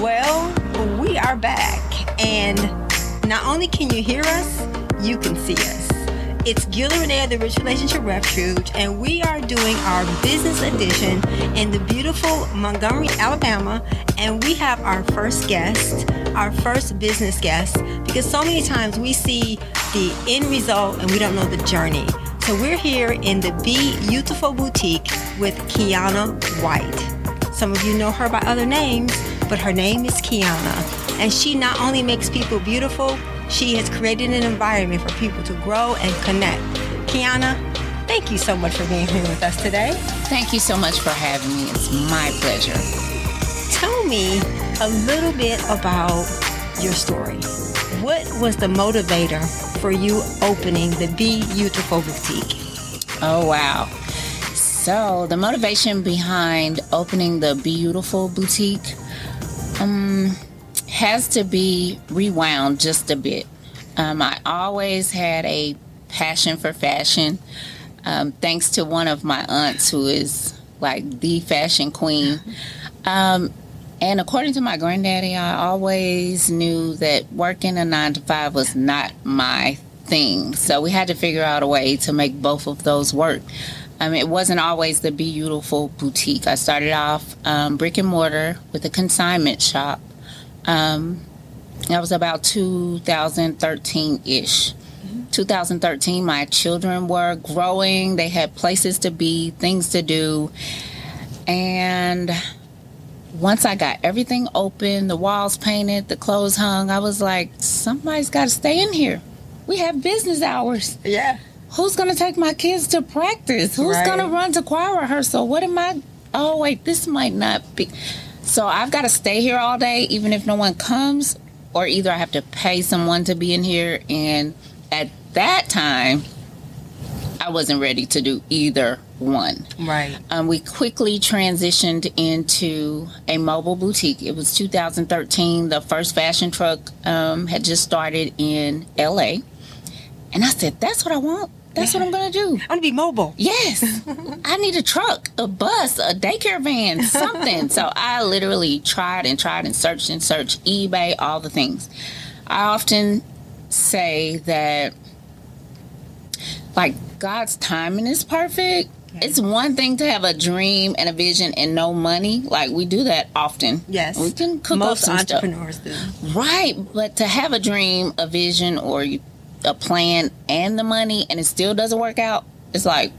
Well, we are back, and not only can you hear us, you can see us. It's Gilda Renee of the Rich Relationship Refuge, and we are doing our business edition in the beautiful Montgomery, Alabama, and we have our first guest, our first business guest, because so many times we see the end result and we don't know the journey. So we're here in the Be Beyoutiful Boutique with Kiana White. Some of you know her by other names, but her name is Kiana, and she not only makes people beautiful, she has created an environment for people to grow and connect. Kiana, thank you so much for being here with us today. Thank you so much for having me. It's my pleasure. Tell me a little bit about your story. What was the motivator for you opening the Be Beyoutiful Boutique? Oh, wow. So the motivation behind opening the Be Beyoutiful Boutique has to be rewound just a bit. I always had a passion for fashion, thanks to one of my aunts who is like the fashion queen. And according to my granddaddy, I always knew that working a 9-to-5 was not my thing. So we had to figure out a way to make both of those work. It wasn't always the Beyoutiful Boutique. I started off brick and mortar with a consignment shop. That was about 2013-ish. 2013, my children were growing. They had places to be, things to do. And once I got everything open, the walls painted, the clothes hung, I was like, somebody's got to stay in here. We have business hours. Yeah. Who's going to take my kids to practice? Who's going to run to choir rehearsal? What am I? Oh, wait, this might not be... So I've got to stay here all day, even if no one comes, or either I have to pay someone to be in here. And at that time, I wasn't ready to do either one. Right. We quickly transitioned into a mobile boutique. It was 2013. The first fashion truck had just started in LA. And I said, that's what I want. That's what I'm going to do. I'm going to be mobile. Yes. I need a truck, a bus, a daycare van, something. So I literally tried and searched, eBay, all the things. I often say that, like, God's timing is perfect. Okay. It's one thing to have a dream and a vision and no money. Like, we do that often. Yes. We can cook most up some stuff. Most entrepreneurs do. Right. But to have a dream, a vision, or a plan and the money, and it still doesn't work out, it's like,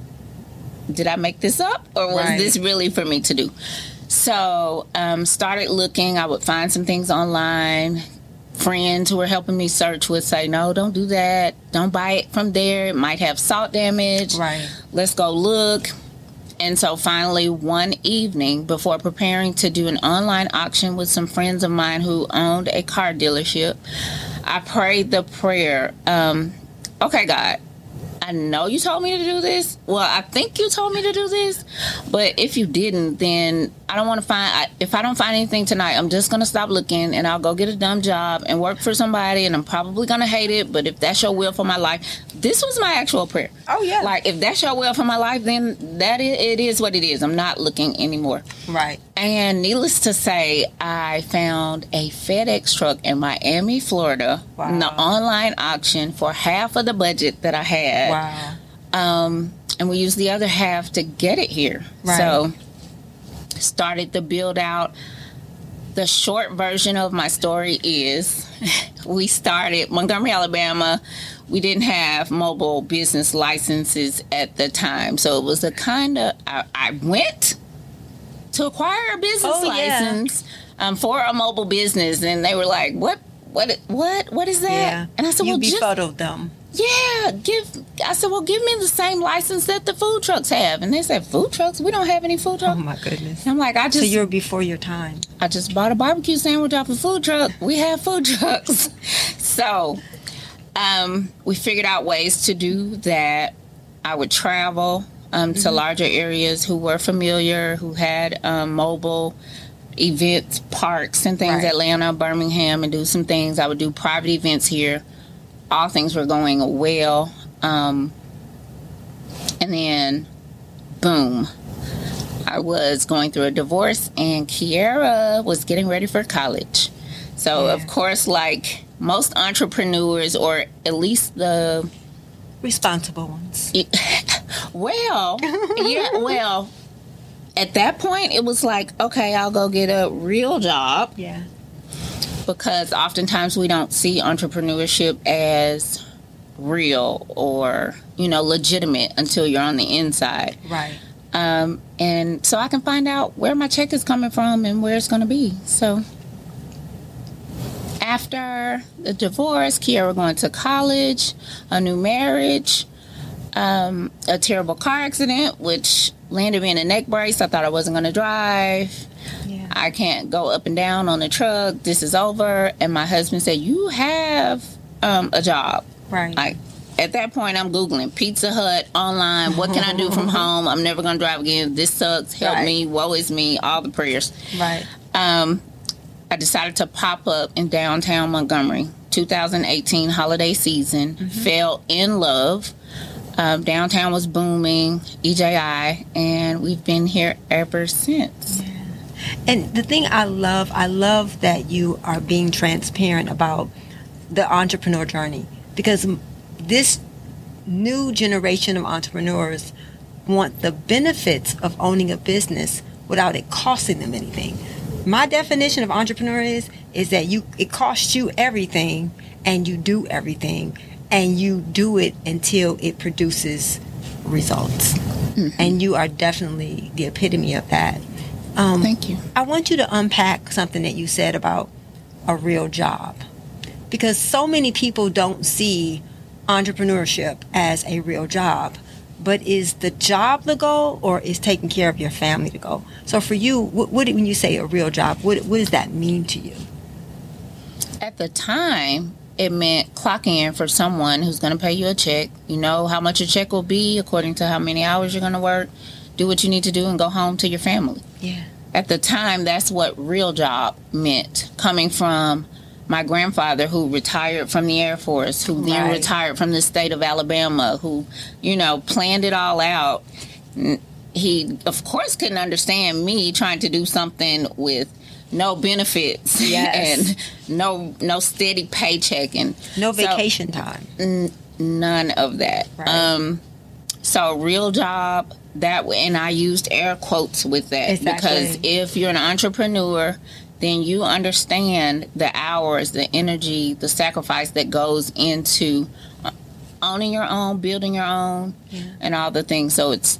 did I make this up, or was this really for me to do? So started looking. I would find some things online. Friends who were helping me search would say, no, don't do that, don't buy it from there, it might have salt damage, let's go look. And so finally, one evening, before preparing to do an online auction with some friends of mine who owned a car dealership, I prayed the prayer, okay, God, I know you told me to do this. Well, I think you told me to do this. But if you didn't, then I don't want to if I don't find anything tonight, I'm just going to stop looking and I'll go get a dumb job and work for somebody. And I'm probably going to hate it. But if that's your will for my life, this was my actual prayer. Oh, yeah. Like, if that's your will for my life, then it is what it is. I'm not looking anymore. Right. And needless to say, I found a FedEx truck in Miami, Florida, in the online auction for half of the budget that I had. Wow. And we used the other half to get it here. Right. So started the build out. The short version of my story is we started Montgomery, Alabama. We didn't have mobile business licenses at the time. So it was a kind of, I went to acquire a business license for a mobile business. And they were like, what is that? Yeah. And I said, well, just... You befuddled them. Yeah, give me the same license that the food trucks have. And they said, food trucks? We don't have any food trucks. Oh, my goodness. And I'm like, So you're before your time. I just bought a barbecue sandwich off a food truck. We have food trucks. So we figured out ways to do that. I would travel to larger areas who were familiar, who had mobile events, parks and things, Atlanta, Birmingham, and do some things. I would do private events here. All things were going well. And then, boom, I was going through a divorce and Kiara was getting ready for college. So, yeah. Of course, like most entrepreneurs, or at least the responsible ones. Well, yeah, well, at that point, it was like, okay, I'll go get a real job. Yeah. Because oftentimes we don't see entrepreneurship as real or, you know, legitimate until you're on the inside. Right. And so I can find out where my check is coming from and where it's going to be. So after the divorce, Kiara going to college, a new marriage, a terrible car accident, which landed me in a neck brace. I thought I wasn't going to drive. Yeah. I can't go up and down on the truck. This is over. And my husband said, you have a job. Right. Like, at that point, I'm Googling Pizza Hut, online, what can I do from home? I'm never going to drive again. This sucks. Help right. me. Woe is me. All the prayers. Right. I decided to pop up in downtown Montgomery, 2018 holiday season. Mm-hmm. Fell in love. Downtown was booming, EJI, and we've been here ever since. Yeah. And the thing I love that you are being transparent about the entrepreneur journey, because this new generation of entrepreneurs want the benefits of owning a business without it costing them anything. My definition of entrepreneur is that it costs you everything, and you do everything, and you do it until it produces results. Mm-hmm. And you are definitely the epitome of that. Thank you. I want you to unpack something that you said about a real job, because so many people don't see entrepreneurship as a real job. But is the job the goal, or is taking care of your family the goal? So for you, what when you say a real job, what does that mean to you? At the time, it meant clocking in for someone who's going to pay you a check. You know how much your check will be according to how many hours you're going to work. Do what you need to do and go home to your family. Yeah. At the time, that's what real job meant, coming from my grandfather, who retired from the Air Force, who then right. retired from the state of Alabama, who, you know, planned it all out. He, of course, couldn't understand me trying to do something with no benefits yes. and no steady paycheck and no vacation time. None of that. Right. So real job, that, and I used air quotes with that exactly. Because if you're an entrepreneur, then you understand the hours, the energy, the sacrifice that goes into owning your own, building your own, yeah. and all the things. So it's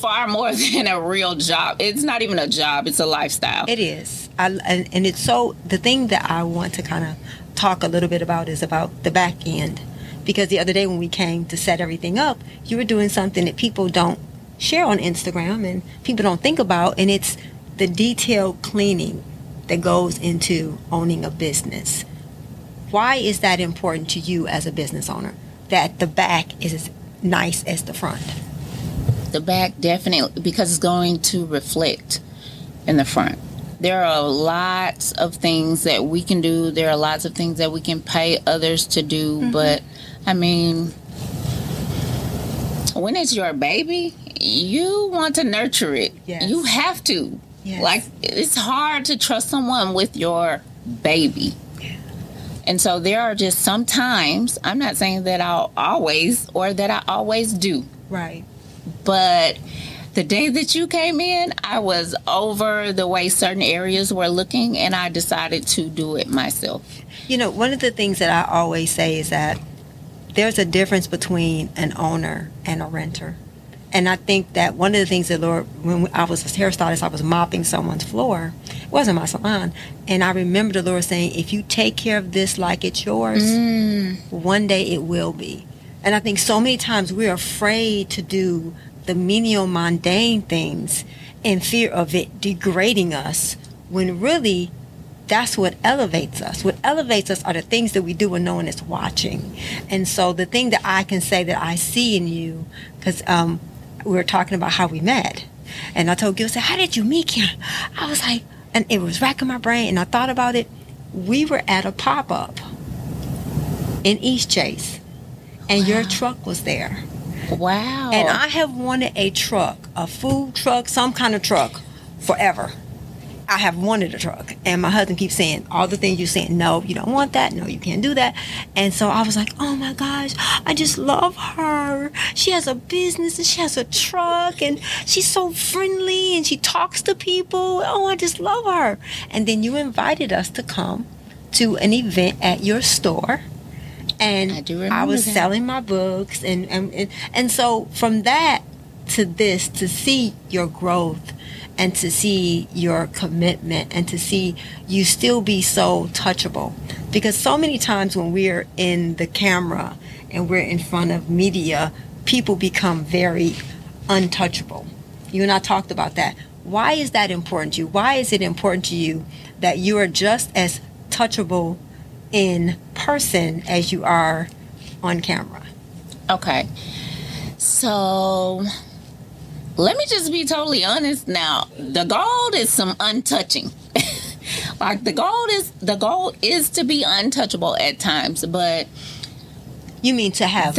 far more than a real job. It's not even a job. It's a lifestyle. It is. And it's so, the thing that I want to kind of talk a little bit about is about the back end. Because the other day when we came to set everything up, you were doing something that people don't share on Instagram and people don't think about. And it's the detailed cleaning that goes into owning a business. Why is that important to you as a business owner, that the back is as nice as the front? The back, definitely, because it's going to reflect in the front. There are lots of things that we can do. There are lots of things that we can pay others to do. Mm-hmm. But, I mean, when it's your baby, you want to nurture it. Yes. You have to. Yes. Like, it's hard to trust someone with your baby. Yeah. And so there are just sometimes, I'm not saying that I'll always or that I always do. Right. But the day that you came in, I was over the way certain areas were looking, and I decided to do it myself. You know, one of the things that I always say is that there's a difference between an owner and a renter. And I think that one of the things that, Lord, when I was a hairstylist, I was mopping someone's floor. It wasn't my salon. And I remember the Lord saying, if you take care of this like it's yours, one day it will be. And I think so many times we're afraid to do the menial, mundane things in fear of it degrading us, when really that's what elevates us. What elevates us are the things that we do when no one is watching. And so the thing that I can say that I see in you, because we were talking about how we met. And I told Gil, I said, how did you meet Kiana? I was like, and it was racking my brain. And I thought about it. We were at a pop-up in East Chase. And wow. Your truck was there. Wow. And I have wanted a truck, a food truck, some kind of truck, forever. I have wanted a truck. And my husband keeps saying, all the things you're saying, no, you don't want that. No, you can't do that. And so I was like, oh my gosh, I just love her. She has a business and she has a truck and she's so friendly and she talks to people. Oh, I just love her. And then you invited us to come to an event at your store. And I was selling my books. And so from that to this, to see your growth and to see your commitment and to see you still be so touchable. Because so many times when we're in the camera and we're in front of media, people become very untouchable. You and I talked about that. Why is that important to you? Why is it important to you that you are just as touchable in person as you are on camera? Okay. So let me just be totally honest now. The goal is some untouching. Like the goal is to be untouchable at times, but you mean to have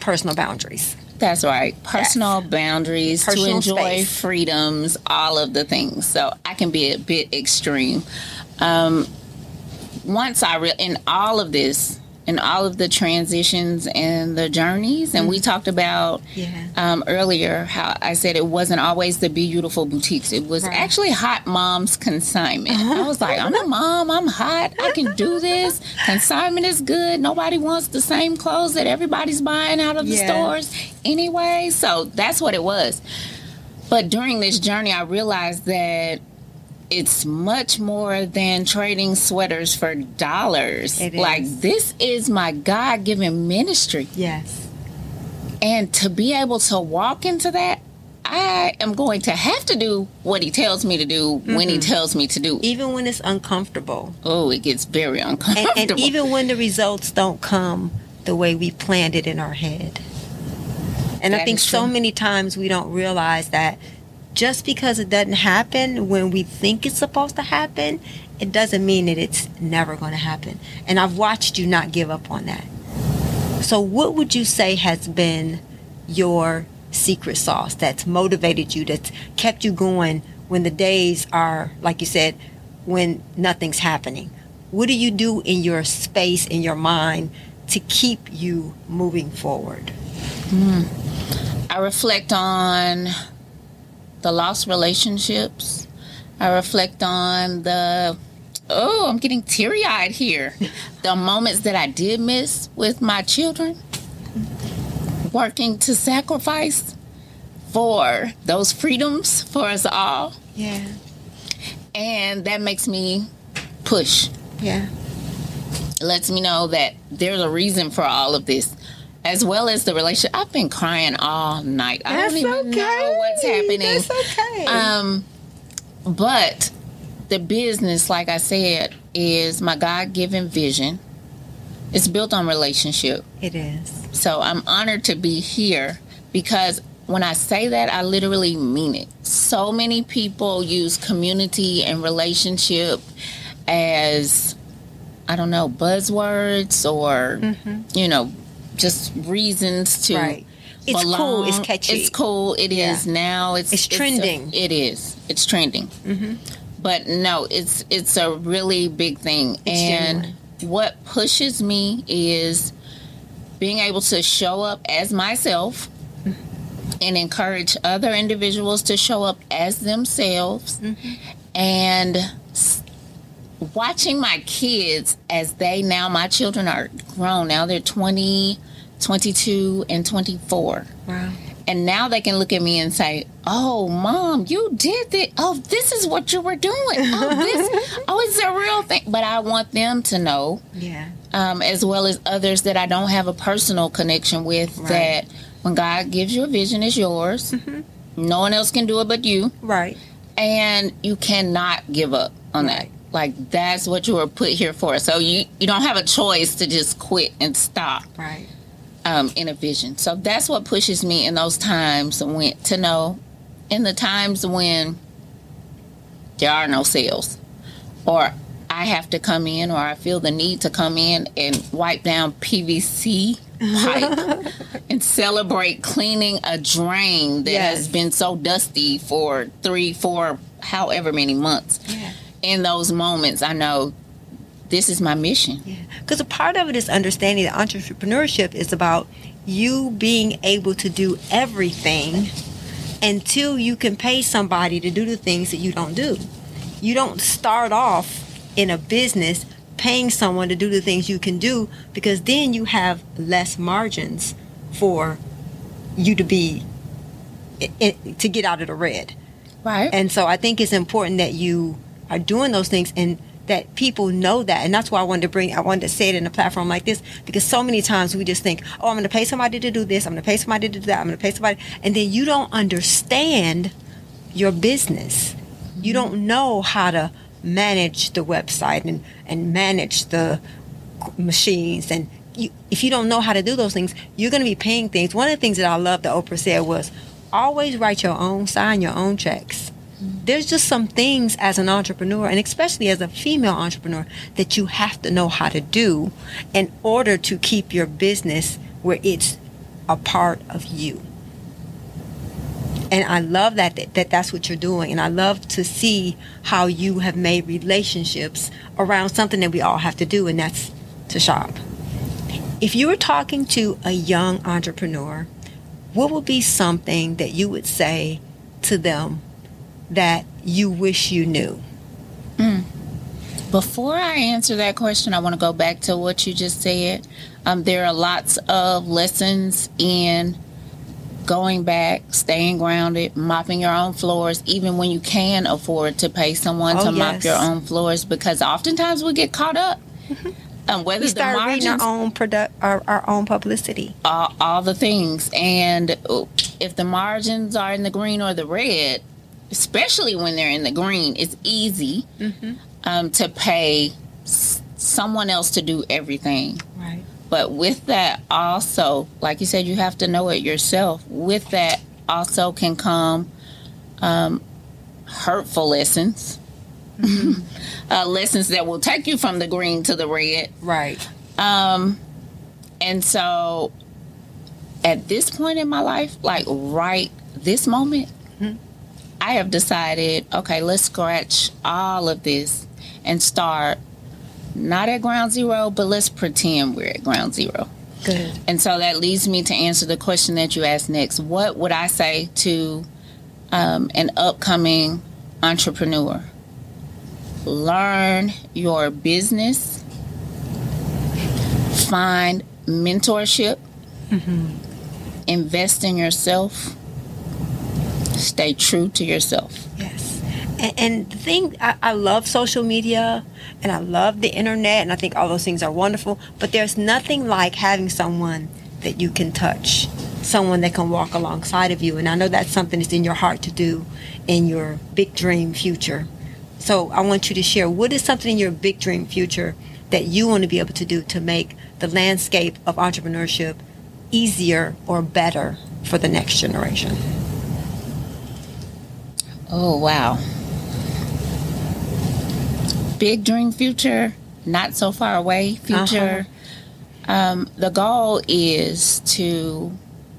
personal boundaries. That's right. Personal boundaries, personal to enjoy space, freedoms, all of the things. So I can be a bit extreme. Once I in all of this, in all of the transitions and the journeys, and we talked about earlier how I said it wasn't always the Beyoutiful Boutiques. It was actually Hot Mom's Consignment. I was like, I'm a mom, I'm hot, I can do this. Consignment is good. Nobody wants the same clothes that everybody's buying out of the stores anyway. So that's what it was. But during this journey, I realized that it's much more than trading sweaters for dollars. Like, this is my God-given ministry. Yes. And to be able to walk into that, I am going to have to do what he tells me to do when he tells me to do. Even when it's uncomfortable. Oh, it gets very uncomfortable. And even when the results don't come the way we planned it in our head. And that I think so many times we don't realize that. Just because it doesn't happen when we think it's supposed to happen, it doesn't mean that it's never going to happen. And I've watched you not give up on that. So what would you say has been your secret sauce that's motivated you, that's kept you going when the days are, like you said, when nothing's happening? What do you do in your space, in your mind, to keep you moving forward? I reflect on the lost relationships. I reflect on the, I'm getting teary-eyed here, the moments that I did miss with my children, working to sacrifice for those freedoms for us all. Yeah. And that makes me push. Yeah. It lets me know that there's a reason for all of this. As well as the relationship. I've been crying all night. I don't even know what's happening. That's okay. But the business, like I said, is my God-given vision. It's built on relationship. It is. So I'm honored to be here because when I say that, I literally mean it. So many people use community and relationship as, I don't know, buzzwords or, just reasons to it's belong. Cool, it's catchy. It's cool, it is now. It's trending. It's trending. Mm-hmm. But no, it's a really big thing. It's genuine. What pushes me is being able to show up as myself and encourage other individuals to show up as themselves and watching my kids as my children are grown. Now they're 20, 22, and 24. Wow. And now they can look at me and say, oh, Mom, you did it. Oh, this is what you were doing. Oh, it's a real thing. But I want them to know, as well as others that I don't have a personal connection with, that when God gives you a vision, it's yours. No one else can do it but you. Right. And you cannot give up on that. Like, that's what you were put here for. So you don't have a choice to just quit and stop in a vision. So that's what pushes me in those times in the times when there are no sales or I have to come in or I feel the need to come in and wipe down PVC pipe and celebrate cleaning a drain that has been so dusty for 3, 4, however many months. Yeah. In those moments, I know this is my mission. Yeah, because a part of it is understanding that entrepreneurship is about you being able to do everything until you can pay somebody to do the things that you don't do. You don't start off in a business paying someone to do the things you can do, because then you have less margins for you to be to get out of the red. Right. And so I think it's important that you are doing those things and that people know that. And that's why I wanted to say it in a platform like this, because so many times we just think, oh, I'm going to pay somebody to do this. I'm going to pay somebody to do that. I'm going to pay somebody. And then you don't understand your business. You don't know how to manage the website and manage the machines. And if you don't know how to do those things, you're going to be paying things. One of the things that I love that Oprah said was, always write your own, sign your own checks. There's just some things as an entrepreneur, and especially as a female entrepreneur, that you have to know how to do in order to keep your business where it's a part of you. And I love that that's what you're doing. And I love to see how you have made relationships around something that we all have to do, and that's to shop. If you were talking to a young entrepreneur, what would be something that you would say to them that you wish you knew? Before I answer that question, I want to go back to what you just said. There are lots of lessons in going back, staying grounded, mopping your own floors, even when you can afford to pay someone to mop your own floors, because oftentimes we get caught up. Whether we start reading our own product, our own publicity, all the things, and if the margins are in the green or the red, especially when they're in the green, it's easy to pay someone else to do everything. Right. But with that also, like you said, you have to know it yourself. With that also can come hurtful lessons. Lessons that will take you from the green to the red. Right. And so at this point in my life, like right this moment, I have decided, okay, let's scratch all of this and start not at ground zero, but let's pretend we're at ground zero. Good. And so that leads me to answer the question that you asked next. What would I say to an upcoming entrepreneur? Learn your business, find mentorship, invest in yourself, stay true to yourself. Yes. And the thing, I love social media and I love the internet, and I think all those things are wonderful, but there's nothing like having someone that you can touch, someone that can walk alongside of you. And I know that's something that's in your heart to do in your big dream future. So I want you to share, what is something in your big dream future that you want to be able to do to make the landscape of entrepreneurship easier or better for the next generation? Oh, wow. Big dream future, not so far away future. The goal is to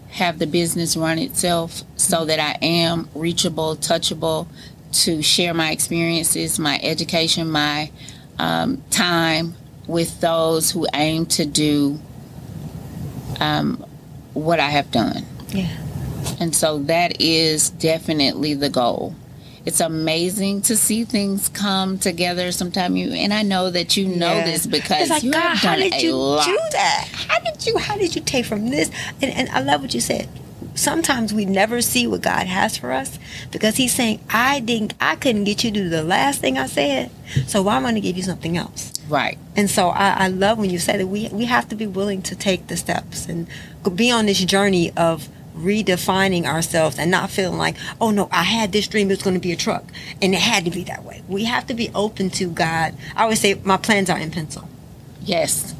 have the business run itself so that I am reachable, touchable, to share my experiences, my education, my time with those who aim to do what I have done. Yeah. And so that is definitely the goal. It's amazing to see things come together sometime. And I know that you know this, because like, you have done a lot. How did you do that? How did you take from this? And I love what you said. Sometimes we never see what God has for us, because he's saying, I couldn't get you to do the last thing I said, so why am I going to give you something else? Right. And so I love when you say that we have to be willing to take the steps and be on this journey of redefining ourselves and not feeling like, oh no, I had this dream, it's going to be a truck and it had to be that way. We have to be open to God. I always say my plans are in pencil. Yes.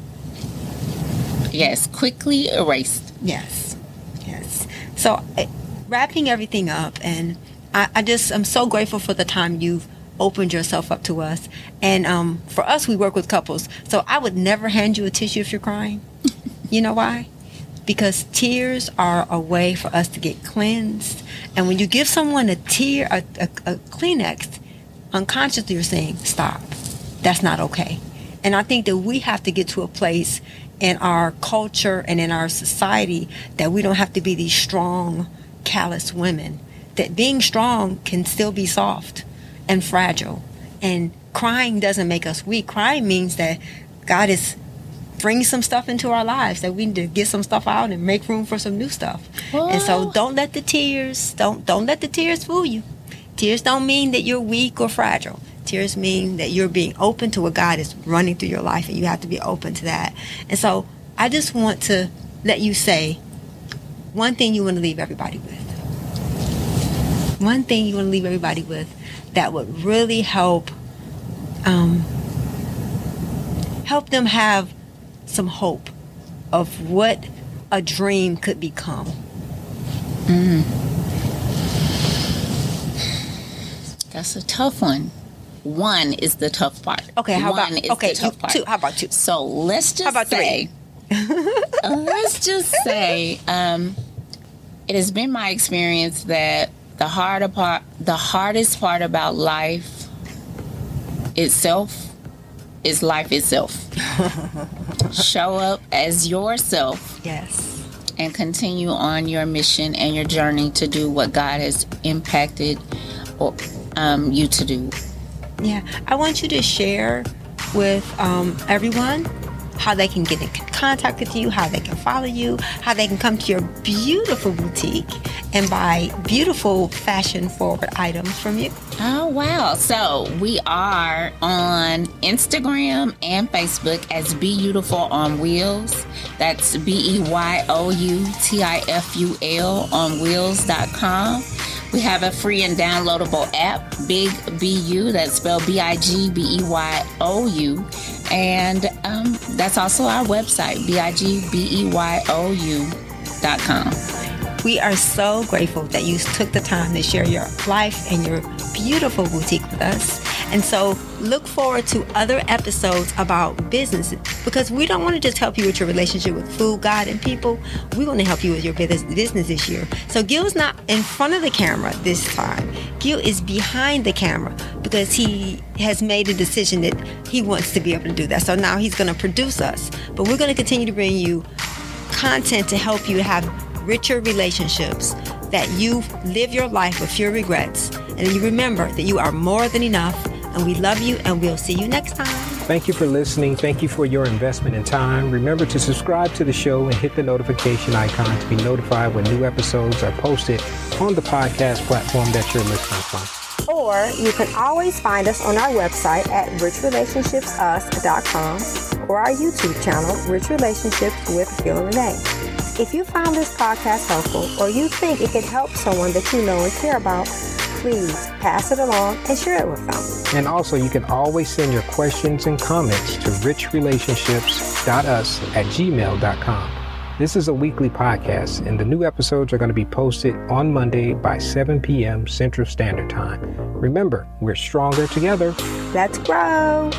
Quickly erased. Yes. So wrapping everything up, and I'm so grateful for the time you've opened yourself up to us. And for us, we work with couples. So I would never hand you a tissue if you're crying. You know why? because tears are a way for us to get cleansed. And when you give someone a tear, a Kleenex, unconsciously you're saying, stop, that's not okay. And I think that we have to get to a place in our culture and in our society that we don't have to be these strong, callous women. That being strong can still be soft and fragile. And crying doesn't make us weak. Crying means that God is bringing some stuff into our lives, that we need to get some stuff out and make room for some new stuff. Oh. And so don't let the tears, don't let the tears fool you. Tears don't mean that you're weak or fragile. Tears mean that you're being open to what God is running through your life, and you have to be open to that. And so I just want to let you say one thing you want to leave everybody with. One thing you want to leave everybody with that would really help help them have some hope of what a dream could become. That's a tough one. One is the tough part. Okay, how about two? How about two? So let's just say, it has been my experience that the hardest part about life itself is life itself. Show up as yourself. Yes. And continue on your mission and your journey to do what God has impacted you to do. Yeah, I want you to share with everyone how they can get in contact with you, how they can follow you, how they can come to your beautiful boutique and buy beautiful fashion-forward items from you. Oh, wow. So we are on Instagram and Facebook as Beyoutiful on Wheels. That's Beyoutiful on wheels.com. We have a free and downloadable app, Big B-U, that's spelled Bigbeyou. And that's also our website, Bigbeyou.com. We are so grateful that you took the time to share your life and your beautiful boutique with us. And so look forward to other episodes about business, because we don't want to just help you with your relationship with food, God, and people. We want to help you with your business this year. So Gil's not in front of the camera this time. Gil is behind the camera because he has made a decision that he wants to be able to do that. So now he's going to produce us. But we're going to continue to bring you content to help you have richer relationships, that you live your life with fewer regrets, and you remember that you are more than enough. And we love you, and we'll see you next time. Thank you for listening. Thank you for your investment in time. Remember to subscribe to the show and hit the notification icon to be notified when new episodes are posted on the podcast platform that you're listening from. Or you can always find us on our website at richrelationshipsus.com or our YouTube channel, Rich Relationships with Gilda Renee. If you found this podcast helpful, or you think it could help someone that you know and care about, please pass it along and share it with them. And also, you can always send your questions and comments to richrelationships.us@gmail.com. This is a weekly podcast, and the new episodes are going to be posted on Monday by 7 p.m. Central Standard Time. Remember, we're stronger together. Let's grow.